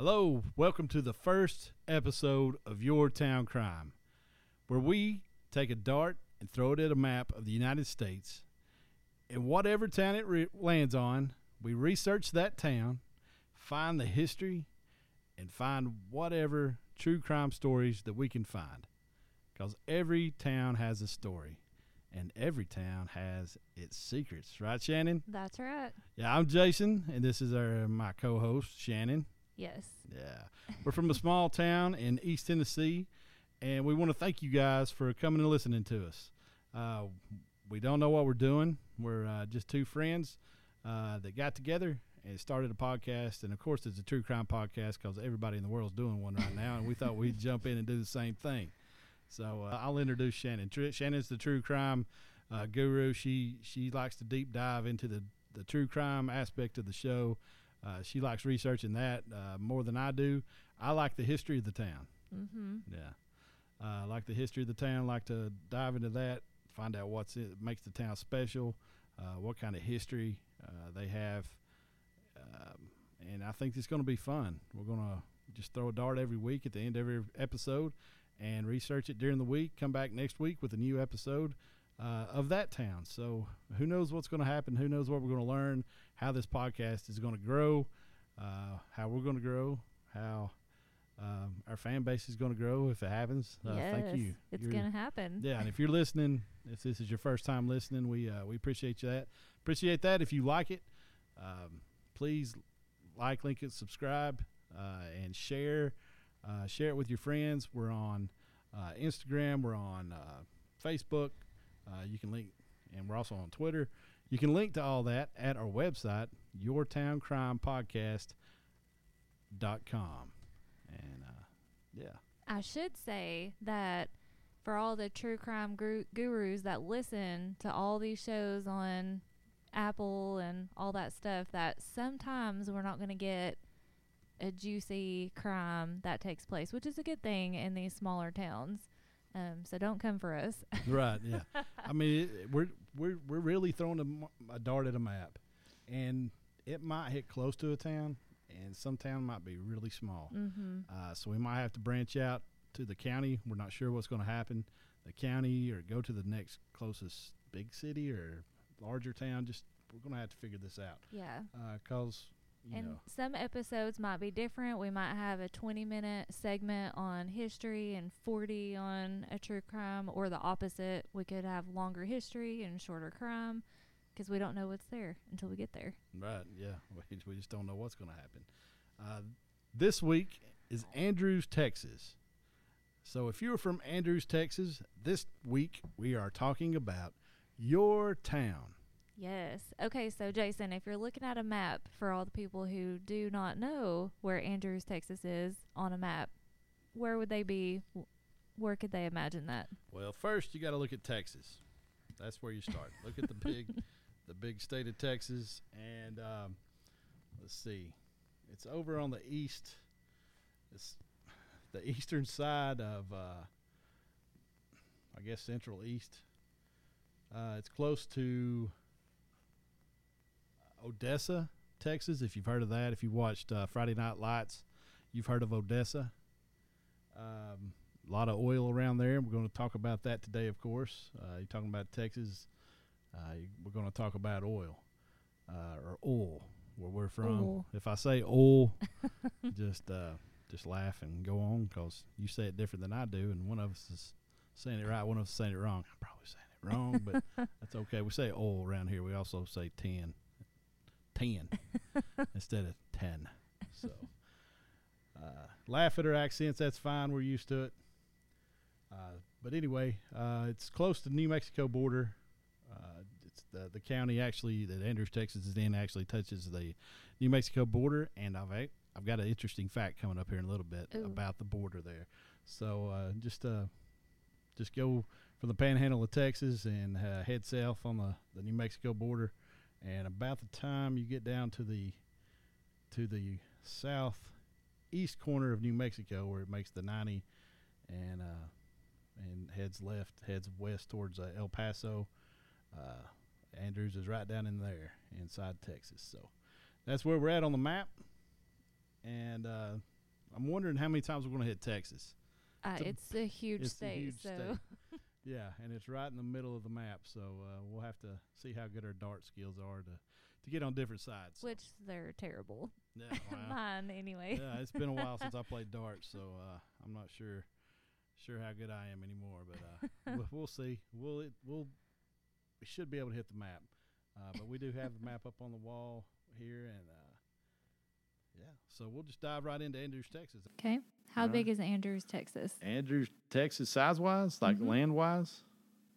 Hello, welcome to the first episode of Your Town Crime, where we take a dart and throw it at a map of the United States, and whatever town it lands on, we research that town, find the history, and find whatever true crime stories that we can find, because every town has a story, and every town has its secrets. Right, Shannon? That's right. Yeah, I'm Jason, and this is my co-host, Shannon. Yes. Yeah. We're from a small town in East Tennessee, and we want to thank you guys for coming and listening to us. We don't know what we're doing. We're just two friends that got together and started a podcast. And, of course, it's a true crime podcast because everybody in the world's doing one right now, and we thought we'd jump in and do the same thing. So I'll introduce Shannon. Shannon's the true crime guru. She likes to deep dive into the true crime aspect of the show. She likes researching that more than I do. I like the history of the town. Mm-hmm. Yeah. I like the history of the town, like to dive into that, find out makes the town special, what kind of history they have. And I think it's going to be fun. We're going to just throw a dart every week at the end of every episode and research it during the week, come back next week with a new episode of that town. So who knows what's going to happen? Who knows what we're going to learn? How this podcast is going to grow? How we're going to grow? How our fan base is going to grow if it happens? Yes, thank you. It's going to happen. Yeah, and if you're listening, if this is your first time listening, we appreciate that. Appreciate that. If you like it, please like, link it, subscribe, and share. Share it with your friends. We're on Instagram. We're on Facebook. You can link, and we're also on Twitter. You can link to all that at our website, yourtowncrime.com. And yeah, I should say that for all the true crime gurus that listen to all these shows on Apple and all that stuff, that sometimes we're not going to get a juicy crime that takes place, which is a good thing in these smaller towns. So don't come for us. Right, yeah. I mean, we're really throwing a dart at a map, and it might hit close to a town, and some town might be really small. Mm-hmm. So we might have to branch out to the county. We're not sure what's going to happen. The county, or go to the next closest big city or larger town. Just we're going to have to figure this out. Yeah. Some episodes might be different. We might have a 20-minute segment on history and 40 on a true crime, or the opposite. We could have longer history and shorter crime because we don't know what's there until we get there. Right, yeah. We just don't know what's going to happen. This week is Andrews, Texas. So if you're from Andrews, Texas, this week we are talking about your town. Yes. Okay, so Jason, if you're looking at a map, for all the people who do not know where Andrews, Texas is on a map, where would they be? Where could they imagine that? Well, first you got to look at Texas. That's where you start. Look at the big state of Texas, and let's see. It's over on the east. It's the eastern side of I guess central east. It's close to Odessa, Texas, if you've heard of that. If you watched Friday Night Lights, you've heard of Odessa. A lot of oil around there. We're going to talk about that today, of course. You're talking about Texas. We're going to talk about oil, or oil, where we're from. Oil. If I say oil, just laugh and go on, because you say it different than I do, and one of us is saying it right, one of us is saying it wrong. I'm probably saying it wrong, but that's okay. We say oil around here. We also say 10. 10 instead of 10. So laugh at her accents. That's fine. We're used to it. But anyway, it's close to the New Mexico border. It's the county actually that Andrews, Texas is in actually touches the New Mexico border. And I've got an interesting fact coming up here in a little bit. Ooh. About the border there. So just go from the panhandle of Texas and head south on the New Mexico border. And about the time you get down to the southeast corner of New Mexico, where it makes the 90 and heads west towards El Paso, Andrews is right down in there inside Texas. So that's where we're at on the map. and I'm wondering how many times we're going to hit Texas. It's a huge state. Yeah, and it's right in the middle of the map, so we'll have to see how good our dart skills are to get on different sides. So. Which they're terrible. Yeah, well, mine anyway. Yeah, it's been a while since I played darts, so I'm not sure how good I am anymore, but we'll see. We should be able to hit the map, but we do have the map up on the wall here, and yeah, so we'll just dive right into Andrews, Texas. Okay. How big is Andrews, Texas? Andrews, Texas, size-wise, like land-wise?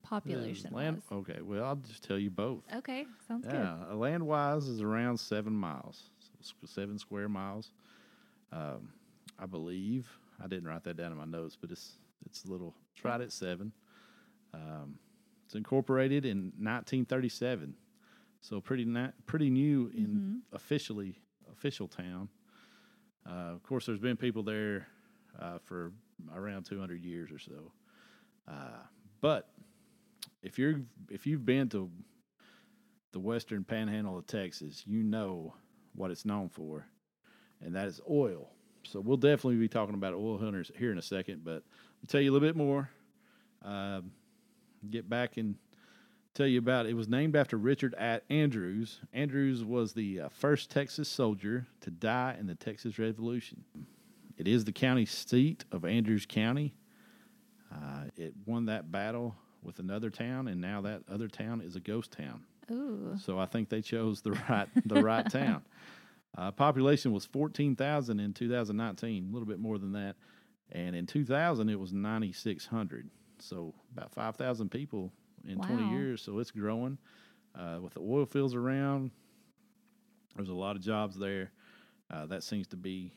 Population-wise. Okay, well, I'll just tell you both. Okay, sounds good. Yeah, land-wise is around 7 miles, so 7 square miles, I believe. I didn't write that down in my notes, but it's a little, it's right at 7. It's incorporated in 1937, so pretty new in official town. Of course, there's been people there for around 200 years or so. But if you've been to the western panhandle of Texas, you know what it's known for, and that is oil. So we'll definitely be talking about oil hunters here in a second, but I'll tell you a little bit more. Get back and tell you about it. It was named after Richard Andrews. Andrews was the first Texas soldier to die in the Texas Revolution. It is the county seat of Andrews County. It won that battle with another town, and now that other town is a ghost town. Ooh. So I think they chose the right town. Population was 14,000 in 2019, a little bit more than that. And in 2000, it was 9,600. So about 5,000 people in 20 years, so it's growing. With the oil fields around, there's a lot of jobs there. That seems to be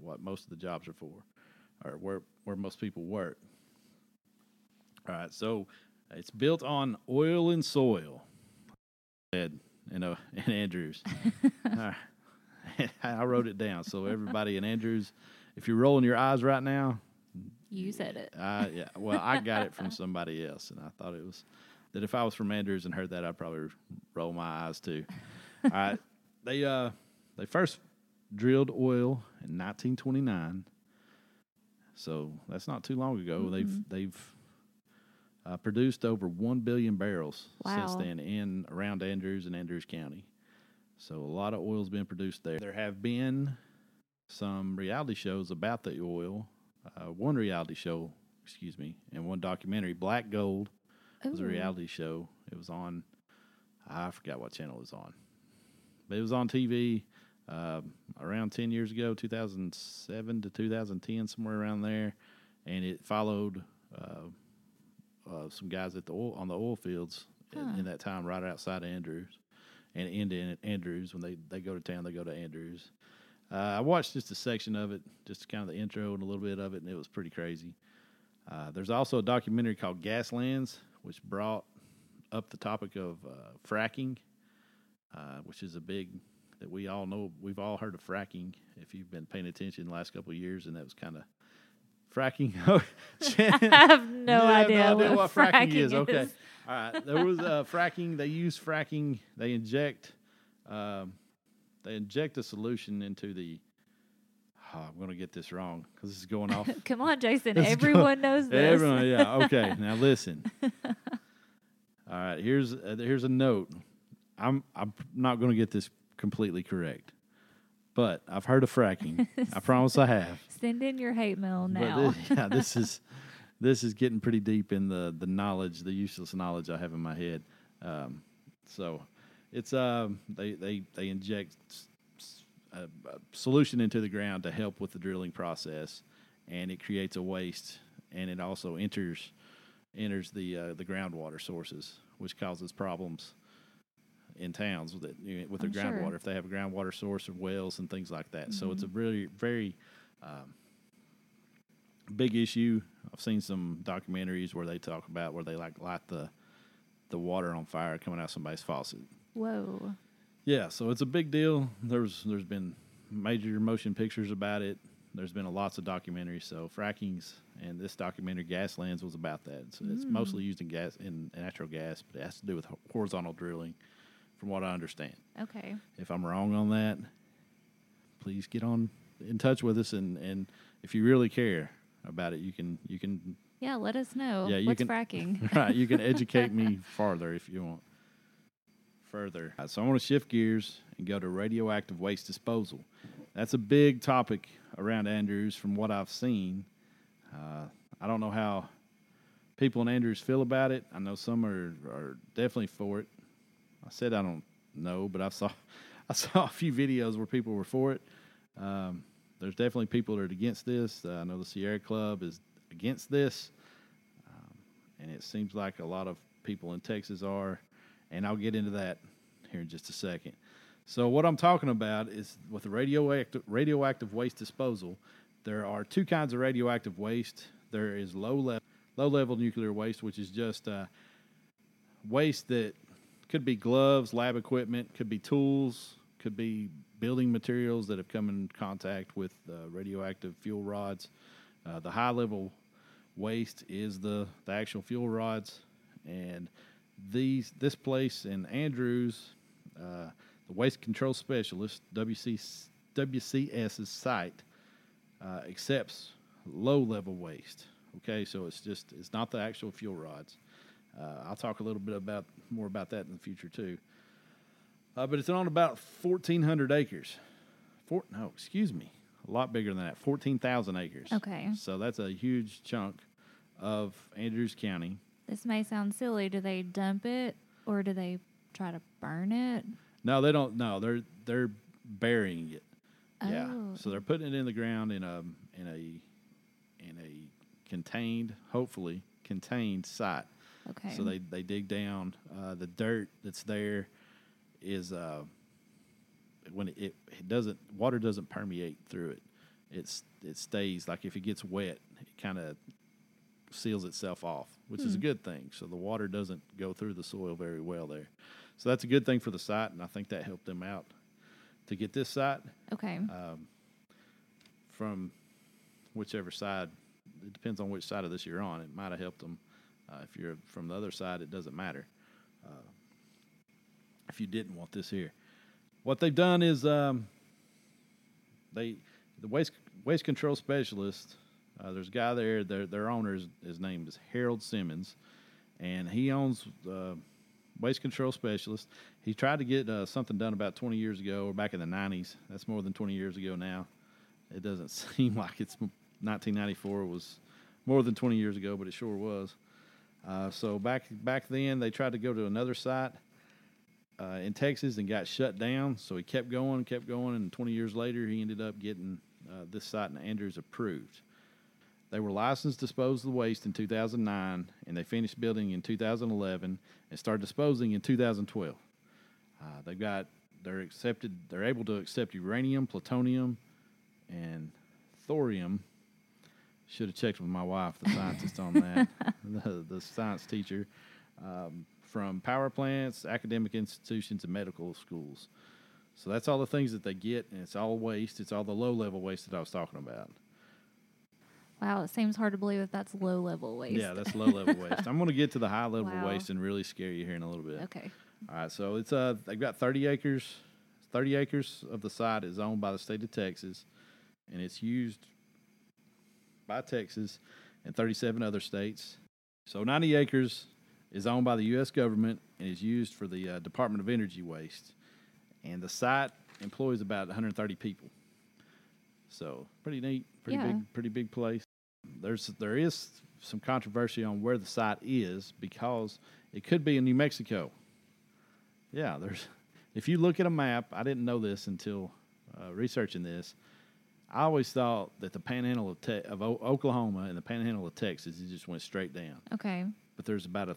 what most of the jobs are for, or where most people work. All right, so it's built on oil and soil. In Andrews. All right. I wrote it down, so everybody in Andrews, if you're rolling your eyes right now, you said it. Yeah. Well, I got it from somebody else, and I thought it was that if I was from Andrews and heard that, I'd probably roll my eyes too. All right. They first drilled oil in 1929, so that's not too long ago. Mm-hmm. They've produced over 1 billion barrels since then in around Andrews and Andrews County. So a lot of oil's been produced there. There have been some reality shows about the oil. One reality show, and one documentary, Black Gold, was a reality show. It was on, I forgot what channel it was on, but it was on TV around 10 years ago, 2007 to 2010, somewhere around there, and it followed some guys on the oil fields in that time right outside of Andrews and into Andrews. When they go to town, they go to Andrews. I watched just a section of it, just kind of the intro and a little bit of it, and it was pretty crazy. There's also a documentary called Gaslands, which brought up the topic of fracking, which is a big that we all know. We've all heard of fracking if you've been paying attention the last couple of years, and that was kind of fracking. I have no idea what fracking is. Okay. All right. There was fracking. They use fracking. They inject... They inject a solution into the. I'm going to get this wrong because this is going off. Come on, Jason. Everyone knows this. Everyone, yeah. Okay, now listen. All right, here's a note. I'm not going to get this completely correct, but I've heard of fracking. I promise I have. Send in your hate mail now. This is getting pretty deep in the knowledge, the useless knowledge I have in my head. So. It's they inject a solution into the ground to help with the drilling process, and it creates a waste, and it also enters the groundwater sources, which causes problems in towns with their groundwater if they have a groundwater source or wells and things like that. Mm-hmm. So it's a really very big issue. I've seen some documentaries where they talk about where they light the water on fire coming out of somebody's faucet. Whoa. Yeah, so it's a big deal. There's been major motion pictures about it. There's been lots of documentaries. So fracking's, and this documentary Gaslands was about that. So it's mostly used in gas, in natural gas, but it has to do with horizontal drilling, from what I understand. Okay. If I'm wrong on that, please get on in touch with us, and if you really care about it, you can. Yeah, let us know. Yeah, what's fracking? Right, you can educate me farther if you want. Further. Right, so I want to shift gears and go to radioactive waste disposal. That's a big topic around Andrews from what I've seen. I don't know how people in Andrews feel about it. I know some are definitely for it. I said I don't know, but I saw a few videos where people were for it. There's definitely people that are against this. I know the Sierra Club is against this, and it seems like a lot of people in Texas are. And I'll get into that here in just a second. So what I'm talking about is with the radioactive waste disposal, there are two kinds of radioactive waste. There is low-level nuclear waste, which is just waste that could be gloves, lab equipment, could be tools, could be building materials that have come in contact with radioactive fuel rods. The high-level waste is the actual fuel rods, and this place in Andrews, the Waste Control Specialist, WCS's site, accepts low-level waste. Okay, so it's not the actual fuel rods. I'll talk a little bit more about that in the future too. But it's on about 1,400 acres. A lot bigger than that, 14,000 acres. Okay. So that's a huge chunk of Andrews County. This may sound silly. Do they dump it or do they try to burn it? No, they don't. No, they're burying it. Oh. Yeah. So they're putting it in the ground in a contained, hopefully contained site. Okay. So they dig down. The dirt that's there is when it doesn't, water doesn't permeate through it. It stays, like if it gets wet, it kind of seals itself off, which is a good thing. So the water doesn't go through the soil very well there. So that's a good thing for the site, and I think that helped them out to get this site. Okay. From whichever side, it depends on which side of this you're on. It might have helped them. If you're from the other side, it doesn't matter. If you didn't want this here. What they've done is the waste control specialist, there's a guy there, their owner, his name is Harold Simmons, and he owns Waste Control Specialist. He tried to get something done about 20 years ago, or back in the 90s. That's more than 20 years ago now. It doesn't seem like it's 1994 was more than 20 years ago, but it sure was. So back then, they tried to go to another site in Texas and got shut down. So he kept going, and 20 years later, he ended up getting this site in Andrews approved. They were licensed to dispose of the waste in 2009, and they finished building in 2011 and started disposing in 2012. They're able to accept uranium, plutonium, and thorium. Should have checked with my wife, the scientist on that, the science teacher, from power plants, academic institutions, and medical schools. So that's all the things that they get, and it's all waste. It's all the low-level waste that I was talking about. Wow, it seems hard to believe that that's low-level waste. Yeah, that's low-level waste. I'm going to get to the high-level waste and really scare you here in a little bit. Okay. All right, so it's they've got 30 acres. 30 acres of the site is owned by the state of Texas, and it's used by Texas and 37 other states. So 90 acres is owned by the U.S. government and is used for the Department of Energy waste. And the site employs about 130 people. So pretty neat, pretty big place. There is some controversy on where the site is because it could be in New Mexico. Yeah, if you look at a map, I didn't know this until researching this. I always thought that the panhandle of Oklahoma and the panhandle of Texas, it just went straight down. Okay. But there's about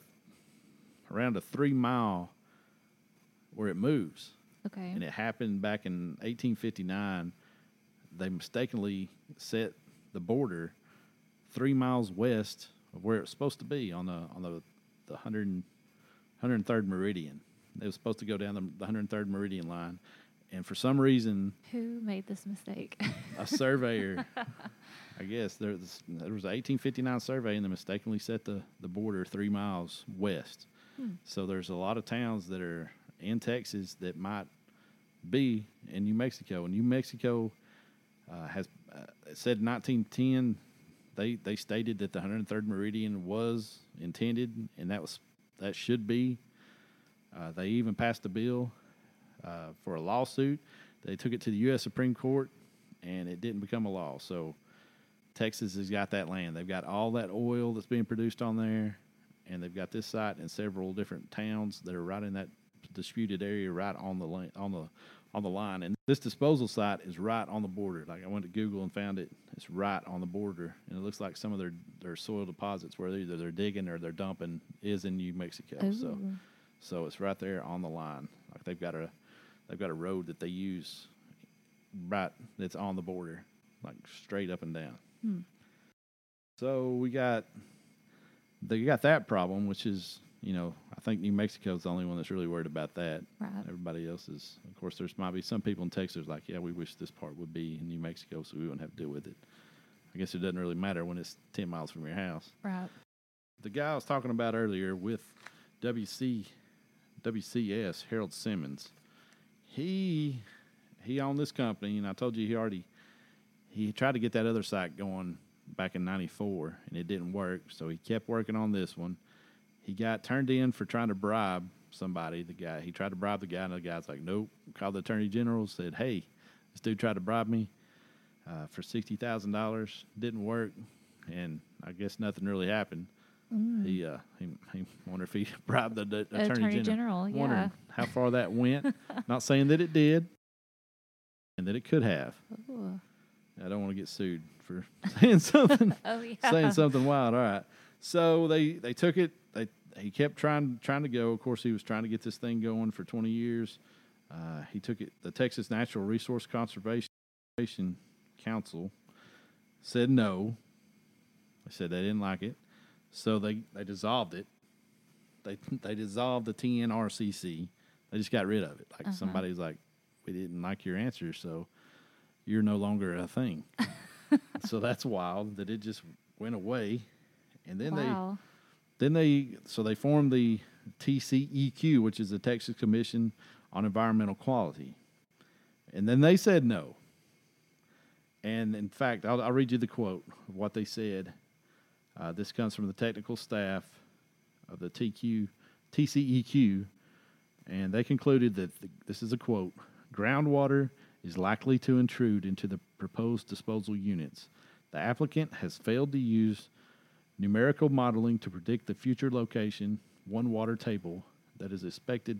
around a 3 mile where it moves. Okay. And it happened back in 1859. They mistakenly set the border 3 miles west of where it's supposed to be on the 103rd Meridian. It was supposed to go down the 103rd Meridian line. And for some reason... Who made this mistake? A surveyor. I guess there was an 1859 survey, and they mistakenly set the border 3 miles west. So there's a lot of towns that are in Texas that might be in New Mexico. And New Mexico... It said 1910, they stated that the 103rd Meridian was intended, and that should be. They even passed a bill for a lawsuit. They took it to the U.S. Supreme Court, and it didn't become a law. So Texas has got that land. They've got all that oil that's being produced on there, and they've got this site and several different towns that are right in that disputed area, right on the line. And this disposal site is right on the border. Like, I went to Google and found it. It's right on the border, and it looks like some of their soil deposits, where either they're digging or they're dumping, is in New Mexico. Ooh. So it's right there on the line. Like, they've got a road that they use right that's on the border, like straight up and down. Hmm. So you got that problem, which is, I think New Mexico's the only one that's really worried about that. Right. Everybody else is, of course, there might be some people in Texas like, yeah, we wish this part would be in New Mexico so we wouldn't have to deal with it. I guess it doesn't really matter when it's 10 miles from your house. Right. The guy I was talking about earlier with WCS, Harold Simmons, he owned this company, and I told you he tried to get that other site going back in 94, and it didn't work, so he kept working on this one. He got turned in for trying to bribe somebody, the guy. He tried to bribe the guy, and the guy's like, nope. Called the attorney general, said, hey, this dude tried to bribe me for $60,000. Didn't work, and I guess nothing really happened. Mm. He wondered if he bribed the attorney general. Yeah. Wondering how far that went. Not saying that it did, and that it could have. Ooh. I don't want to get sued for saying something. Oh, yeah. Saying something wild. All right. So they took it. He kept trying to go. Of course, he was trying to get this thing going for 20 years. He took it. The Texas Natural Resource Conservation Council said no. They said they didn't like it. So they dissolved it. They dissolved the TNRCC. They just got rid of it. Like, somebody's like, we didn't like your answer, so you're no longer a thing. So that's wild that it just went away. And then wow. They formed the TCEQ, which is the Texas Commission on Environmental Quality. And then they said no. And in fact, I'll read you the quote of what they said. This comes from the technical staff of the TCEQ, and they concluded that, this is a quote, groundwater is likely to intrude into the proposed disposal units. The applicant has failed to use numerical modeling to predict the future location, one water table, that is expected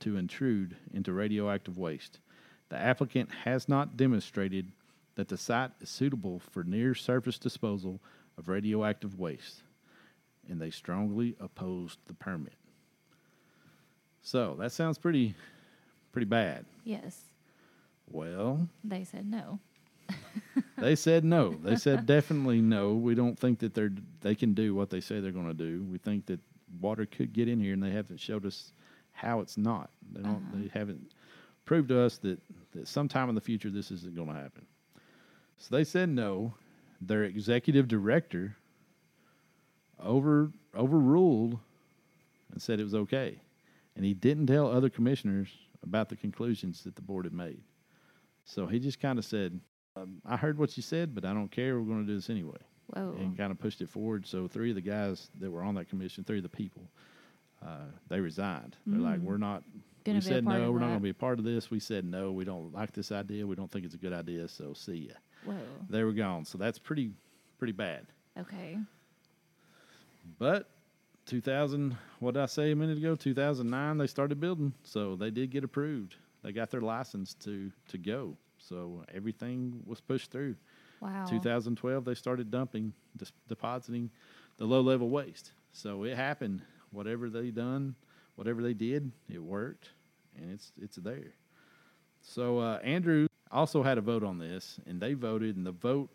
to intrude into radioactive waste. The applicant has not demonstrated that the site is suitable for near-surface disposal of radioactive waste, and they strongly opposed the permit. So that sounds pretty bad. Yes. Well, they said no. They said no. They said definitely no. We don't think that they can do what they say they're going to do. We think that water could get in here, and they haven't showed us how it's not. They haven't proved to us that sometime in the future this isn't going to happen. So they said no. Their executive director overruled and said it was okay. And he didn't tell other commissioners about the conclusions that the board had made. So he just kind of said, I heard what you said, but I don't care. We're going to do this anyway. Whoa. And kind of pushed it forward. So three of the guys that were on that commission, three of the people, they resigned. Mm. They're like, we're not going to be a part of this. We said no. We don't like this idea. We don't think it's a good idea. So see ya. Whoa. They were gone. So that's pretty bad. Okay. But 2000, what did I say a minute ago? 2009, they started building. So they did get approved. They got their license to go. So everything was pushed through. Wow. 2012, they started dumping, depositing the low-level waste. So it happened. Whatever they did, it worked, and it's there. So Andrews also had a vote on this, and they voted, and the vote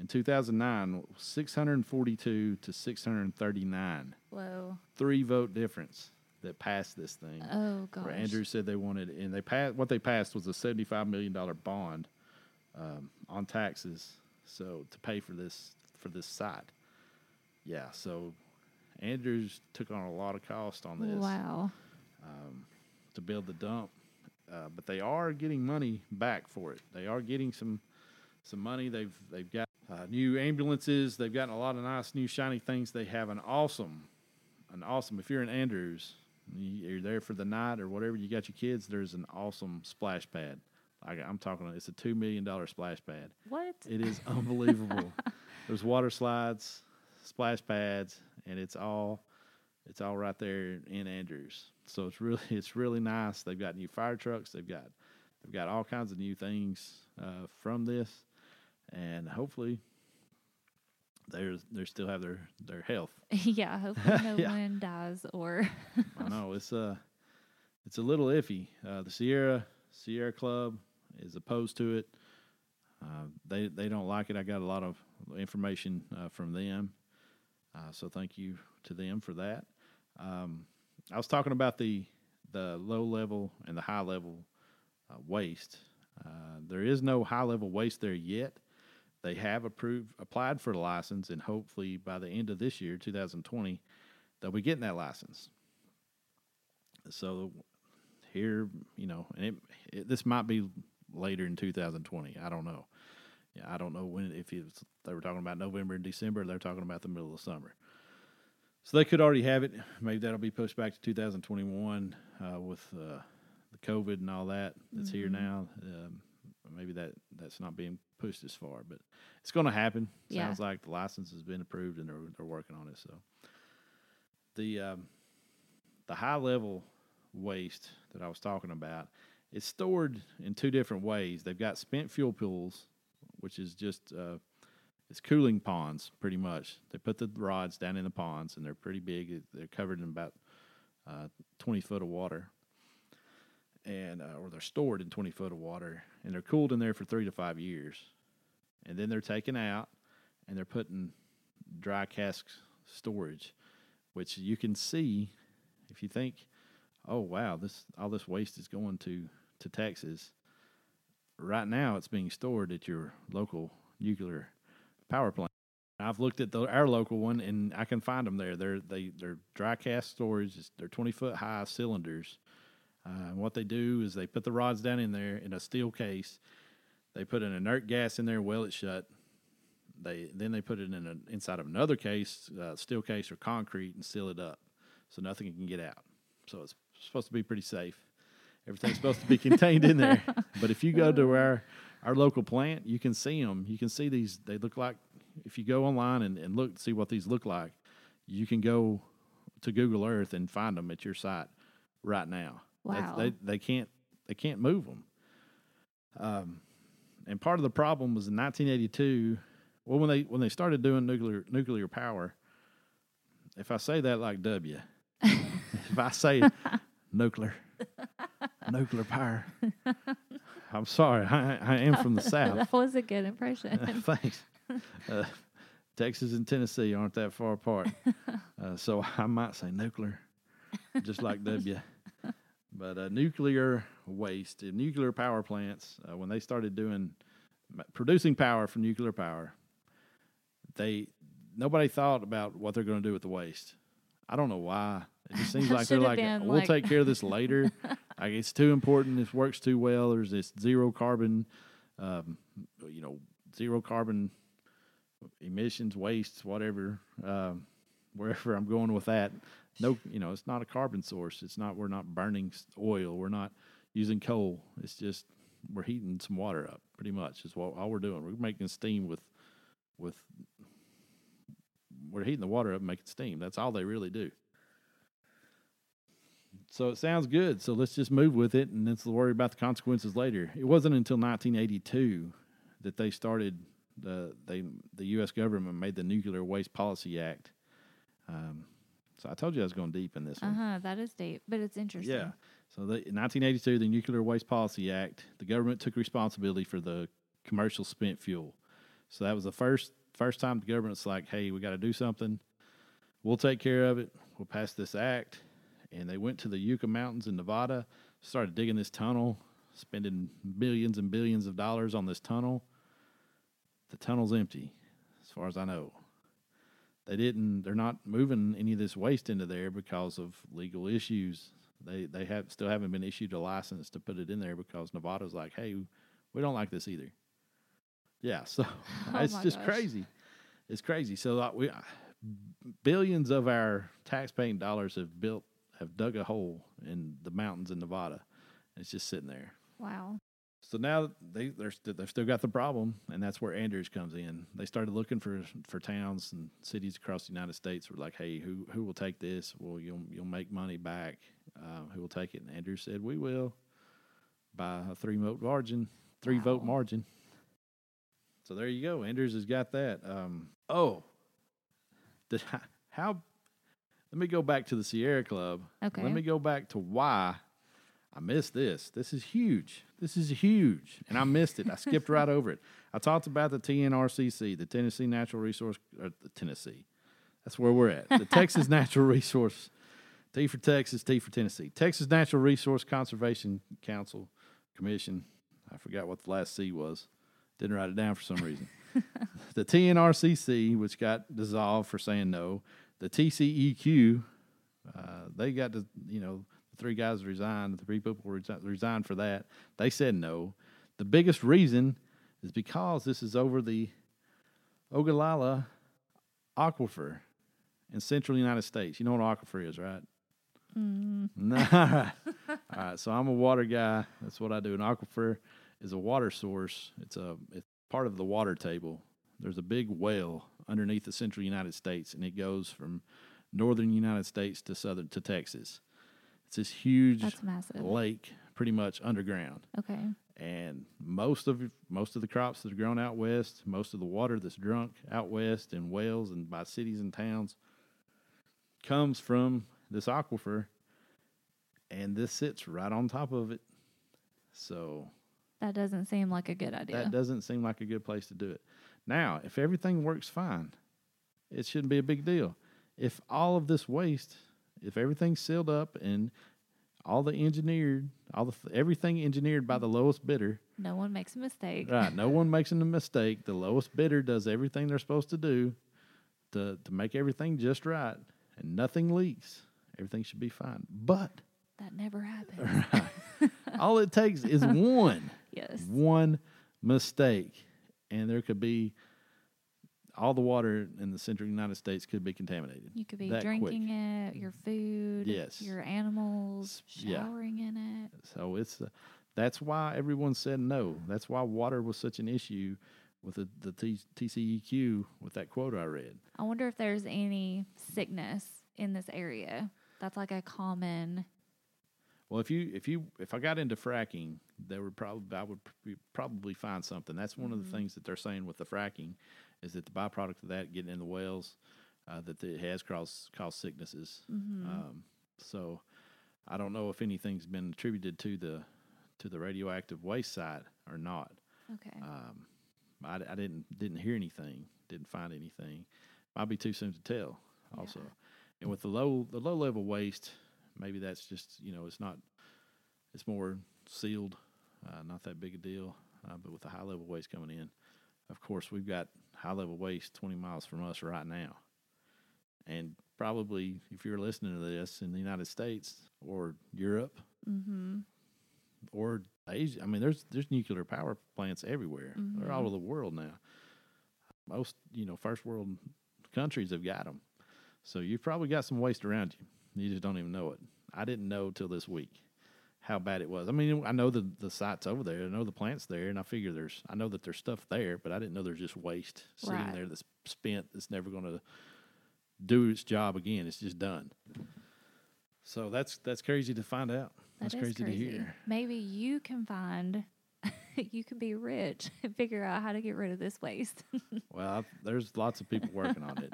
in 2009 was 642 to 639. Whoa. 3-vote difference that passed this thing. Oh, gosh. Where Andrews said they wanted, and what they passed was a $75 million bond on taxes, so to pay for this site. Yeah, so Andrews took on a lot of cost on this. Wow. To build the dump. but they are getting money back for it. They are getting some money. They've got new ambulances. They've gotten a lot of nice new shiny things. They have an awesome, if you're in Andrews, you're there for the night or whatever, you got your kids, there's an awesome splash pad. I'm talking, it's a $2 million splash pad. What? It is unbelievable. There's water slides, splash pads, and it's all right there in Andrews. So it's really nice. They've got new fire trucks. They've got all kinds of new things from this, and hopefully they still have their health. Yeah, hopefully no one dies or. I know it's a little iffy. The Sierra Club is opposed to it. They don't like it. I got a lot of information from them, so thank you to them for that. I was talking about the low level and the high level waste. There is no high level waste there yet. They have applied for the license, and hopefully by the end of this year, 2020, they'll be getting that license. So here, and this might be later in 2020. I don't know. Yeah, I don't know when. If they were talking about November and December, they're talking about the middle of summer. So they could already have it. Maybe that'll be pushed back to 2021 with the COVID and all that that's here now. Maybe that's not being pushed as far, but it's going to happen. Yeah. Sounds like the license has been approved and they're working on it. So the high level waste that I was talking about is stored in two different ways. They've got spent fuel pools, which is just it's cooling ponds, pretty much. They put the rods down in the ponds, and they're pretty big. They're covered in about 20 foot of water, and or they're stored in 20 foot of water, and they're cooled in there for 3 to 5 years. And then they're taken out, and they're put in dry cask storage, which you can see if you think, oh, wow, all this waste is going to Texas. Right now it's being stored at your local nuclear power plant. I've looked at our local one, and I can find them there. They're dry cask storage. They're 20-foot high cylinders. And what they do is they put the rods down in there in a steel case. They put an inert gas in there, weld it shut. Then they put it inside of another case, steel case or concrete, and seal it up so nothing can get out. So it's supposed to be pretty safe. Everything's supposed to be contained in there. But if you go to our local plant, you can see them. You can see these. They look like, if you go online and look to see what these look like, you can go to Google Earth and find them at your site right now. Wow. They can't move them. And part of the problem was in 1982. Well, when they started doing nuclear power, if I say that like W, if I say nuclear power. I'm sorry. I am from the South. That was a good impression. Thanks. Texas and Tennessee aren't that far apart. So I might say nuclear, just like W. But nuclear waste, nuclear power plants, when they started producing power from nuclear power, nobody thought about what they're going to do with the waste. I don't know why. It just seems like they're like, we'll take care of this later. Like, it's too important. This works too well. There's this zero carbon, zero carbon emissions, wastes, whatever. Wherever I'm going with that, no, it's not a carbon source. We're not burning oil. We're not using coal. It's just we're heating some water up. Pretty much is what all we're doing. We're making steam with. We're heating the water up and making steam. That's all they really do. So it sounds good. So let's just move with it and let's worry about the consequences later. It wasn't until 1982 that they started the U.S. government made the Nuclear Waste Policy Act. So I told you I was going deep in this one. That is deep, but it's interesting. Yeah. So in 1982, the Nuclear Waste Policy Act, the government took responsibility for the commercial spent fuel. So that was the first time the government's like, hey, we got to do something. We'll take care of it. We'll pass this act. And they went to the Yucca Mountains in Nevada, started digging this tunnel, spending billions and billions of dollars on this tunnel. The tunnel's empty, as far as I know. They're not moving any of this waste into there because of legal issues. They have still haven't been issued a license to put it in there because Nevada's like, hey, we don't like this either. Yeah, so it's just crazy. It's crazy. So we billions of our taxpaying dollars have dug a hole in the mountains in Nevada. It's just sitting there. Wow. So now they've still got the problem, and that's where Andrews comes in. They started looking for towns and cities across the United States were like, hey, who will take this? Well, you'll make money back. Who will take it? And Andrews said, we will, by a three-vote margin. So there you go. Andrews has got that. Let me go back to the Sierra Club. Okay. Let me go back to why I missed this. This is huge. And I missed it. I skipped right over it. I talked about the TNRCC, the Tennessee Natural Resource, or the Tennessee. That's where we're at. The Texas Natural Resource, T for Texas, T for Tennessee. Texas Natural Resource Conservation Council Commission. I forgot what the last C was. Didn't write it down for some reason. The TNRCC, which got dissolved for saying no. The TCEQ, they got to, the three guys resigned. The three people resigned for that. They said no. The biggest reason is because this is over the Ogallala Aquifer in central United States. You know what an aquifer is, right? Mm. All right, so I'm a water guy. That's what I do. An aquifer is a water source. It's part of the water table. There's a big well underneath the central United States, and it goes from northern United States to southern to Texas. It's this huge lake, pretty much underground. Okay. And most of the crops that are grown out west, most of the water that's drunk out west in wells and by cities and towns comes from this aquifer, and this sits right on top of it. So that doesn't seem like a good idea. That doesn't seem like a good place to do it. Now, if everything works fine, it shouldn't be a big deal. If all of this waste, if everything's sealed up and everything engineered by the lowest bidder. No one makes a mistake. Right, no one makes a mistake. The lowest bidder does everything they're supposed to do to make everything just right, and nothing leaks. Everything should be fine. But that never happens. Right. All it takes is one. Yes. One mistake, and there could be all the water in the central United States could be contaminated. You could be drinking it, your food, yes, your animals, showering in it. So it's that's why everyone said no. That's why water was such an issue with the TCEQ with that quote I read. I wonder if there's any sickness in this area. That's like a common. Well, if I got into fracking, I would probably find something. That's one of the things that they're saying with the fracking, is that the byproduct of that getting in the wells, that it has caused sicknesses. Mm-hmm. So I don't know if anything's been attributed to the radioactive waste site or not. Okay. I didn't hear anything. Didn't find anything. Might be too soon to tell. Also, and with the low level waste. Maybe that's just, it's more sealed, not that big a deal. But with the high-level waste coming in, of course, we've got high-level waste 20 miles from us right now. And probably, if you're listening to this in the United States or Europe or Asia, there's nuclear power plants everywhere. Mm-hmm. They're all over the world now. Most, first-world countries have got them. So you've probably got some waste around you. You just don't even know it. I didn't know till this week how bad it was. I know the site's over there. I know the plant's there, and I know that there's stuff there, but I didn't know there's just waste sitting there that's spent, that's never going to do its job again. It's just done. So that's crazy to find out. That's crazy to hear. Maybe you can find, you could be rich and figure out how to get rid of this waste. Well, there's lots of people working on it.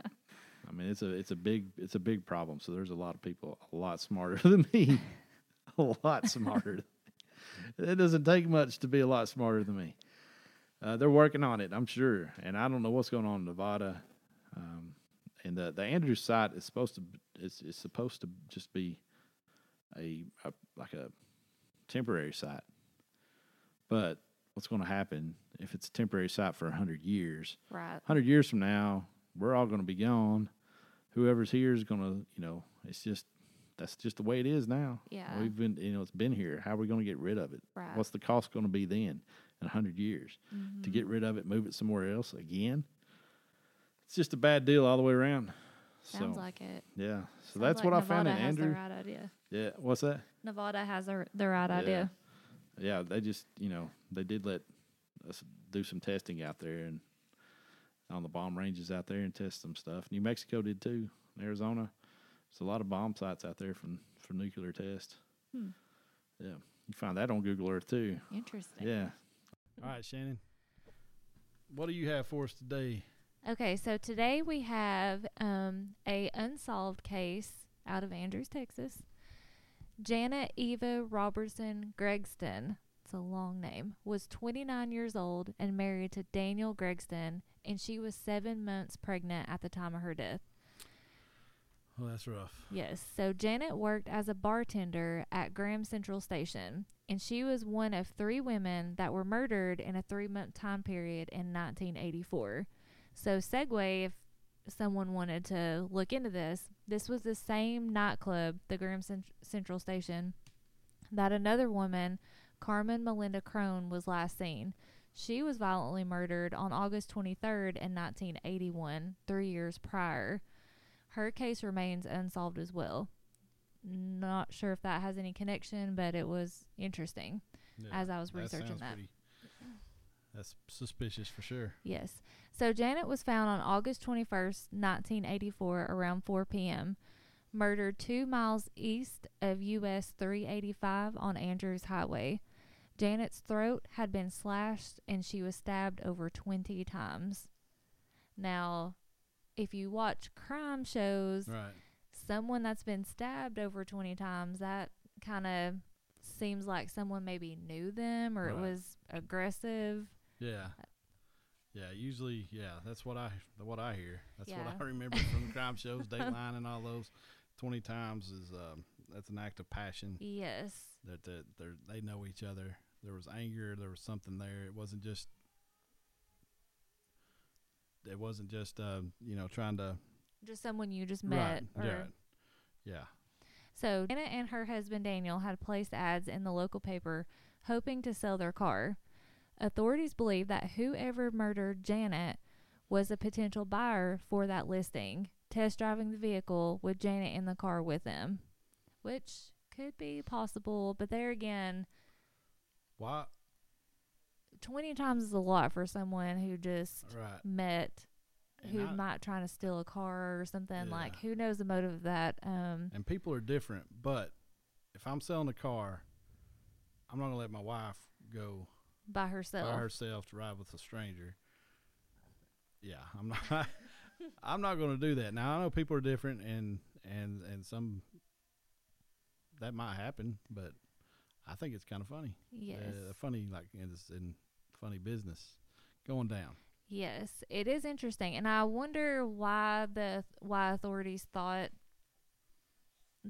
It's a big problem. So there's a lot of people a lot smarter than me. A lot smarter. It doesn't take much to be a lot smarter than me. They're working on it, I'm sure. And I don't know what's going on in Nevada. And the Andrews site is supposed to just be a temporary site. But what's going to happen if it's a temporary site for 100 years? Right. 100 years from now, we're all going to be gone. Whoever's here is going to, it's just that's just the way it is now. Yeah. We've been, it's been here. How are we going to get rid of it? Right. What's the cost going to be then in 100 years? Mm-hmm. To get rid of it, move it somewhere else again? It's just a bad deal all the way around. Sounds like it. Yeah. So that's what I found in Andrews. Nevada has the right idea. Yeah. What's that? Nevada has the right idea. Yeah. They just, they did let us do some testing out there and on the bomb ranges out there and test some stuff. New Mexico did too. Arizona. There's a lot of bomb sites out there for nuclear tests. Hmm. Yeah. You find that on Google Earth too. Interesting. Yeah. All right, Shannon. What do you have for us today? Okay, so today we have a unsolved case out of Andrews, Texas. Janet Eva Robertson Gregston, it's a long name, was 29 years old and married to Daniel Gregston, and she was 7 months pregnant at the time of her death. Oh, that's rough. Yes, so Janet worked as a bartender at Graham Central Station, and she was one of 3 women that were murdered in a 3-month time period in 1984. So, segue, if someone wanted to look into this, this was the same nightclub, the Graham Central Station, that another woman, Carmen Melinda Crone, was last seen. She was violently murdered on August 23rd in 1981, 3 years prior. Her case remains unsolved as well. Not sure if that has any connection, but it was interesting as I was researching that. That's suspicious for sure. Yes. So Janet was found on August 21st, 1984, around 4 p.m., murdered 2 miles east of U.S. 385 on Andrews Highway. Janet's throat had been slashed, and she was stabbed over 20 times. Now, if you watch crime shows, right, someone that's been stabbed over 20 times, that kind of seems like someone maybe knew them or right, it was aggressive. Yeah. Yeah, usually, that's what I hear. That's what I remember from crime shows, Dateline and all those. 20 times is that's an act of passion. Yes. That they know each other. There was anger. There was something there. It wasn't just trying to. Just someone you just met. Right. Yeah. So Anna and her husband Daniel had placed ads in the local paper hoping to sell their car. Authorities believe that whoever murdered Janet was a potential buyer for that listing, test driving the vehicle with Janet in the car with them, which could be possible, but there again, what? 20 times is a lot for someone who just met, who might trying to steal a car or something. Like, who knows the motive of that? And people are different, but if I'm selling a car, I'm not going to let my wife go by herself to ride with a stranger. Yeah, I'm not. I'm not going to do that. Now I know people are different, and some that might happen, but I think it's kind of funny. Yes, funny in funny business going down. Yes, it is interesting, and I wonder why why authorities thought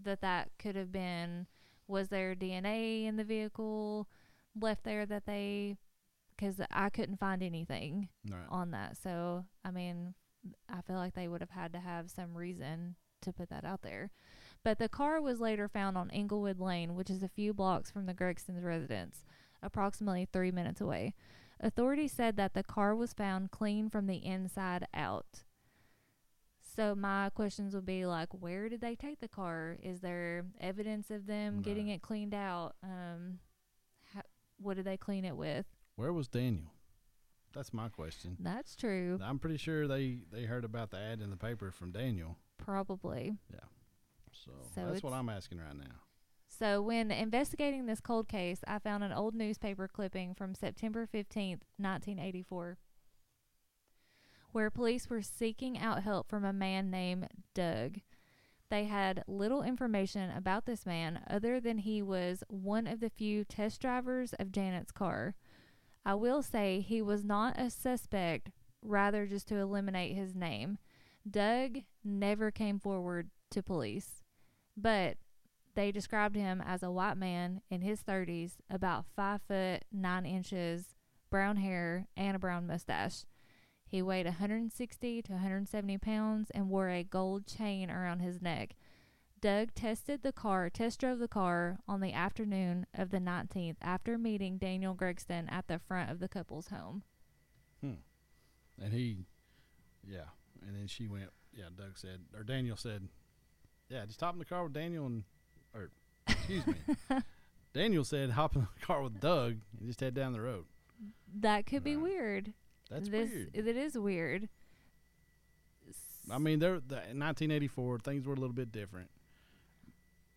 that could have been. Was there DNA in the vehicle left there because I couldn't find anything on that. So, I mean, I feel like they would have had to have some reason to put that out there. But the car was later found on Englewood Lane, which is a few blocks from the Gregston's residence, approximately 3 minutes away. Authorities said that the car was found clean from the inside out. So my questions would be where did they take the car? Is there evidence of them getting it cleaned out? What did they clean it with? Where was Daniel? That's my question. That's true. I'm pretty sure they heard about the ad in the paper from Daniel. Probably. Yeah. So that's what I'm asking right now. So when investigating this cold case, I found an old newspaper clipping from September 15th, 1984, where police were seeking out help from a man named Doug. They had little information about this man other than he was one of the few test drivers of Janet's car. I will say he was not a suspect, rather just to eliminate his name. Doug never came forward to police, but they described him as a white man in his 30s, about 5'9", brown hair, and a brown mustache. He weighed 160 to 170 pounds and wore a gold chain around his neck. Doug test drove the car on the afternoon of the 19th after meeting Daniel Gregston at the front of the couple's home. And then she went, Doug said, or Daniel said, just hop in the car with Daniel Daniel said, hop in the car with Doug and just head down the road. That could be weird. That's weird. It is weird. I mean, in 1984, things were a little bit different.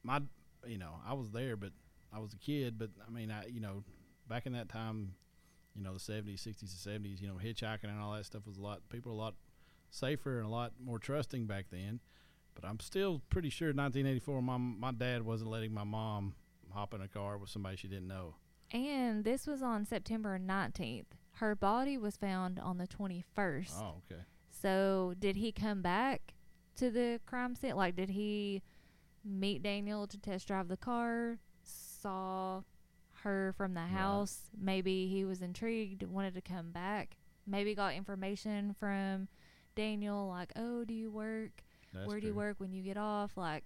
I was there, but I was a kid. But, I mean, back in that time, the 70s, 60s and 70s, hitchhiking and all that stuff was people were a lot safer and a lot more trusting back then. But I'm still pretty sure in 1984, my dad wasn't letting my mom hop in a car with somebody she didn't know. And this was on September 19th. Her body was found on the 21st. Oh, okay. So did he come back to the crime scene? Like, did he meet Daniel to test drive the car, saw her from the house? Maybe he was intrigued, wanted to come back. Maybe got information from Daniel, like, oh, do you work? That's Where do you work when you get off? Like,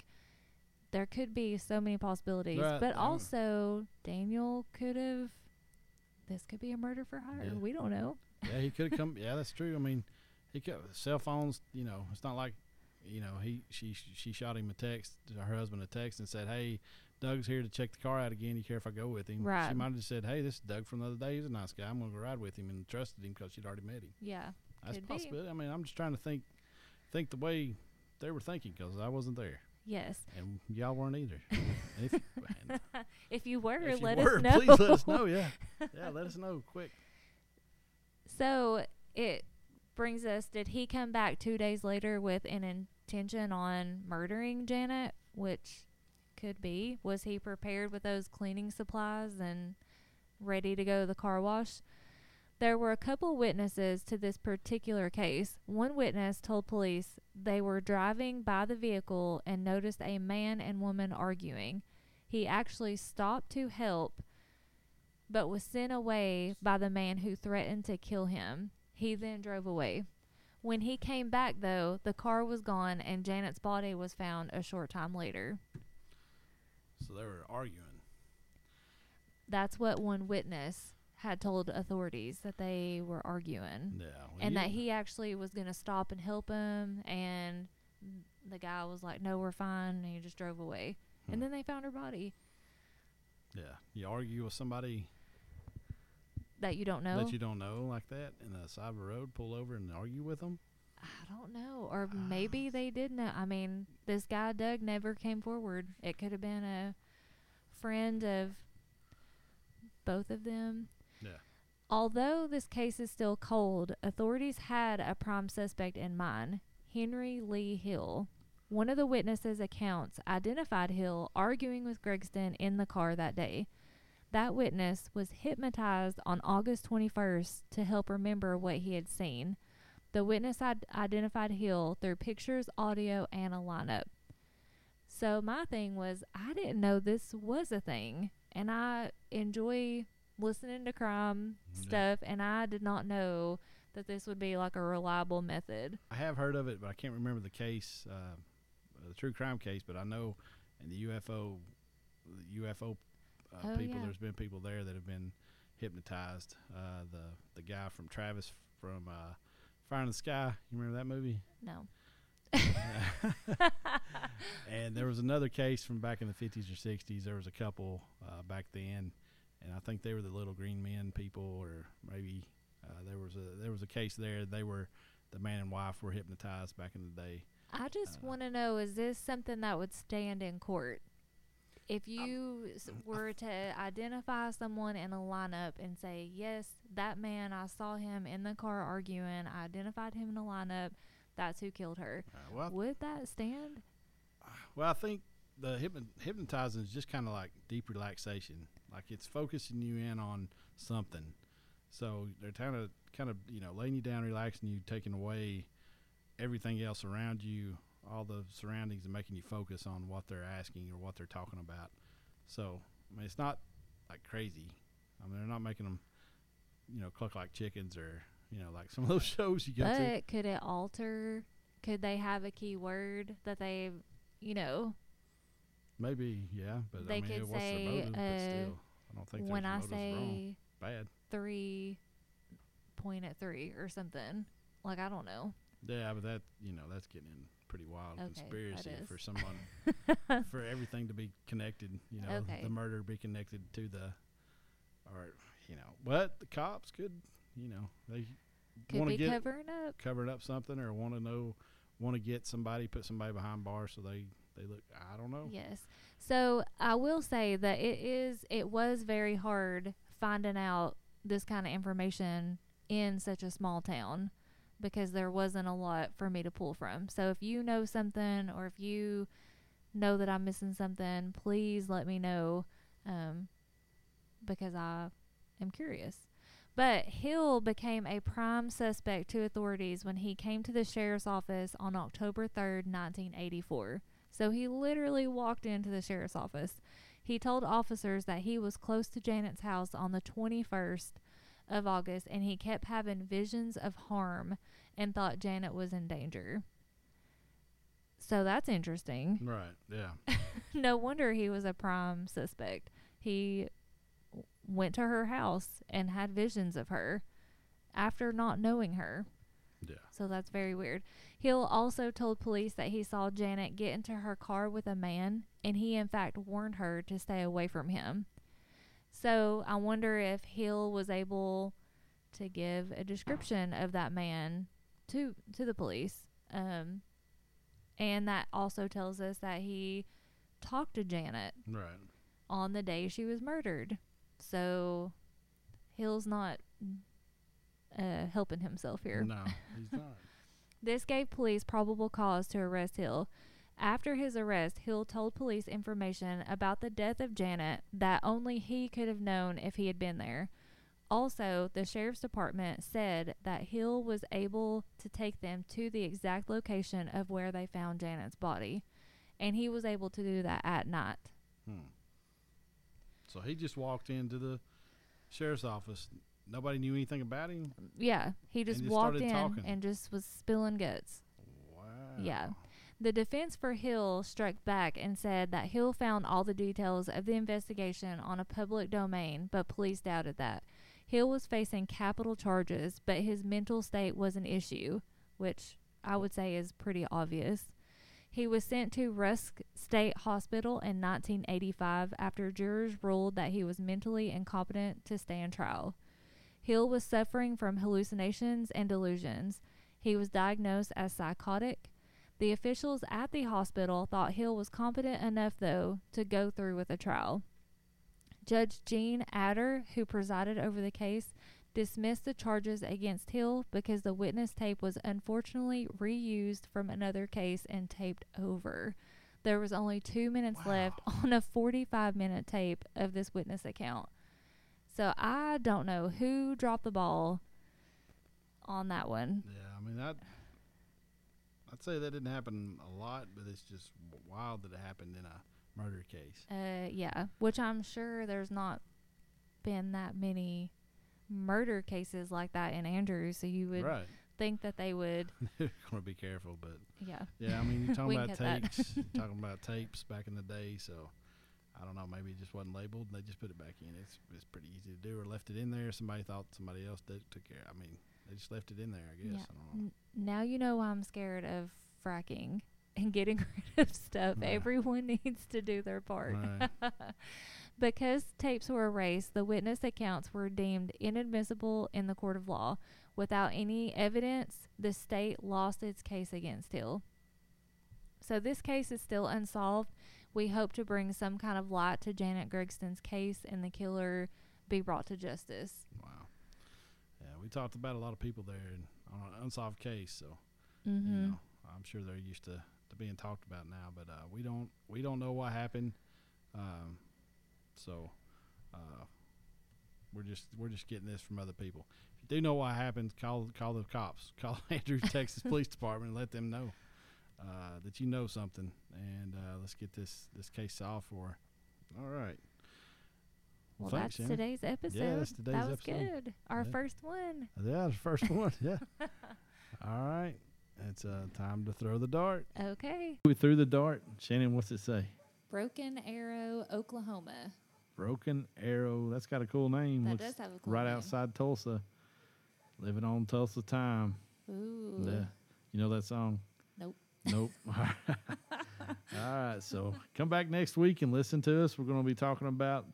there could be so many possibilities. Right. But also, Daniel could have, this could be a murder for hire. Yeah. We don't know. Yeah, he could have come. Yeah, that's true. I mean, he could, cell phones, it's not like, she shot him a text, her husband a text and said, hey, Doug's here to check the car out again. You care if I go with him? Right. She might have just said, hey, this is Doug from the other day. He's a nice guy. I'm going to go ride with him, and trusted him because she'd already met him. Yeah. That's a possibility. I mean, I'm just trying to think the way they were thinking because I wasn't there. Yes. And y'all weren't either. If you were, let us know. Please let us know, yeah. Yeah, let us know quick. So it brings us, did he come back 2 days later with an intention on murdering Janet, which could be? Was he prepared with those cleaning supplies and ready to go to the car wash? There were a couple witnesses to this particular case. One witness told police they were driving by the vehicle and noticed a man and woman arguing. He actually stopped to help, but was sent away by the man who threatened to kill him. He then drove away. When he came back, though, the car was gone and Janet's body was found a short time later. So they were arguing. That's what one witness had told authorities, that they were arguing. Yeah, well, and that he actually was going to stop and help him, and the guy was like, no, we're fine, and he just drove away. And then they found her body. Yeah. You argue with somebody that you don't know? That you don't know like that in the side of a road, pull over and argue with them? I don't know. Or maybe they did know. I mean, this guy, Doug, never came forward. It could have been a friend of both of them. Yeah. Although this case is still cold, authorities had a prime suspect in mind, Henry Lee Hill. One of the witnesses' accounts identified Hill arguing with Gregston in the car that day. That witness was hypnotized on August 21st to help remember what he had seen. The witness identified Hill through pictures, audio, and a lineup. So my thing was, I didn't know this was a thing, and I enjoy listening to crime stuff, and I did not know that this would be like a reliable method. I have heard of it, but I can't remember the case, the true crime case. But I know in the UFO people, there's been people there that have been hypnotized. The guy from Travis from Fire in the Sky, you remember that movie? No. And there was another case from back in the 50s or 60s. There was a couple back then, and I think they were the Little Green Men people, or maybe there was a case there. They were, the man and wife were hypnotized back in the day. I just want to know, is this something that would stand in court? If you were to identify someone in a lineup and say, yes, that man, I saw him in the car arguing, I identified him in a lineup, that's who killed her. Would that stand? Well, I think the hypnotizing is just kind of like deep relaxation. Like, it's focusing you in on something. So they're kind of laying you down, relaxing you, taking away everything else around you, all the surroundings, and making you focus on what they're asking or what they're talking about. So, I mean, it's not like crazy. I mean, they're not making them, cluck like chickens or, like some of those shows you go to. But could it alter? Could they have a key word that they, Maybe, yeah, but they I mean, could it was say, their motive, but still, I don't think when I say wrong. Bad 3.3 or something, like I don't know. Yeah, but that that's getting in pretty wild conspiracy for someone for everything to be connected. The murder be connected to the, or but the cops could they want to get covering up something or want to get somebody, put somebody behind bars so they look, I don't know. Yes. So I will say that it was very hard finding out this kind of information in such a small town because there wasn't a lot for me to pull from. So if you know something or if you know that I'm missing something, please let me know because I am curious. But Hill became a prime suspect to authorities when he came to the sheriff's office on October 3rd, 1984. So he literally walked into the sheriff's office. He told officers that he was close to Janet's house on the 21st of August, and he kept having visions of harm and thought Janet was in danger. So that's interesting. Right, yeah. No wonder he was a prime suspect. He went to her house and had visions of her after not knowing her. Yeah. So that's very weird. Hill also told police that he saw Janet get into her car with a man, and he, in fact, warned her to stay away from him. So I wonder if Hill was able to give a description of that man to the police. And that also tells us that he talked to Janet on the day she was murdered. So Hill's not helping himself here. No, he's not. This gave police probable cause to arrest Hill. After his arrest, Hill told police information about the death of Janet that only he could have known if he had been there. Also, the sheriff's department said that Hill was able to take them to the exact location of where they found Janet's body, and he was able to do that at night. So he just walked into the sheriff's office. Nobody knew anything about him? Yeah. He just walked in and just was spilling guts. Wow. Yeah. The defense for Hill struck back and said that Hill found all the details of the investigation on a public domain, but police doubted that. Hill was facing capital charges, but his mental state was an issue, which I would say is pretty obvious. He was sent to Rusk State Hospital in 1985 after jurors ruled that he was mentally incompetent to stand trial. Hill was suffering from hallucinations and delusions. He was diagnosed as psychotic. The officials at the hospital thought Hill was competent enough, though, to go through with a trial. Judge Jean Adder, who presided over the case, dismissed the charges against Hill because the witness tape was unfortunately reused from another case and taped over. There was only 2 minutes left on a 45-minute tape of this witness account. So I don't know who dropped the ball on that one. Yeah, I mean, I'd say that didn't happen a lot, but it's just wild that it happened in a murder case. Yeah, which I'm sure there's not been that many murder cases like that in Andrews, so you would think that they would. They're going to be careful, but yeah. I mean, you're talking about tapes. You're talking about tapes back in the day, so I don't know. Maybe it just wasn't labeled, and they just put it back in. It's pretty easy to do, or left it in there. Somebody thought somebody else took care. I mean, they just left it in there, I guess. Yeah. I don't know. Now you know why I'm scared of fracking and getting rid of stuff. Right. Everyone needs to do their part. Right. Because tapes were erased, the witness accounts were deemed inadmissible in the court of law. Without any evidence, the state lost its case against Hill. So this case is still unsolved. We hope to bring some kind of light to Janet Gregston's case and the killer be brought to justice. Wow. Yeah, we talked about a lot of people there on an unsolved case, so I'm sure they're used to being talked about now, but we don't know what happened. So we're just getting this from other people. If you do know what happened, call the cops. Call Andrews, Texas Police Department, and let them know that you know something. And let's get this case solved for. All right. Well, thanks, that's Janet. Today's episode. Yeah, that's today's episode. That was good. Our first one. Yeah, the first one. Yeah. All right. It's time to throw the dart. Okay. We threw the dart. Shannon, what's it say? Broken Arrow, Oklahoma. Broken Arrow. That's got a cool name. That does have a cool name. Right outside Tulsa. Living on Tulsa time. Ooh. Yeah. You know that song? Nope. Nope. All right. All right. So come back next week and listen to us. We're going to be talking about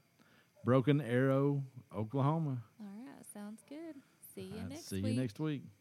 Broken Arrow, Oklahoma. All right. Sounds good. See you next week. See you next week.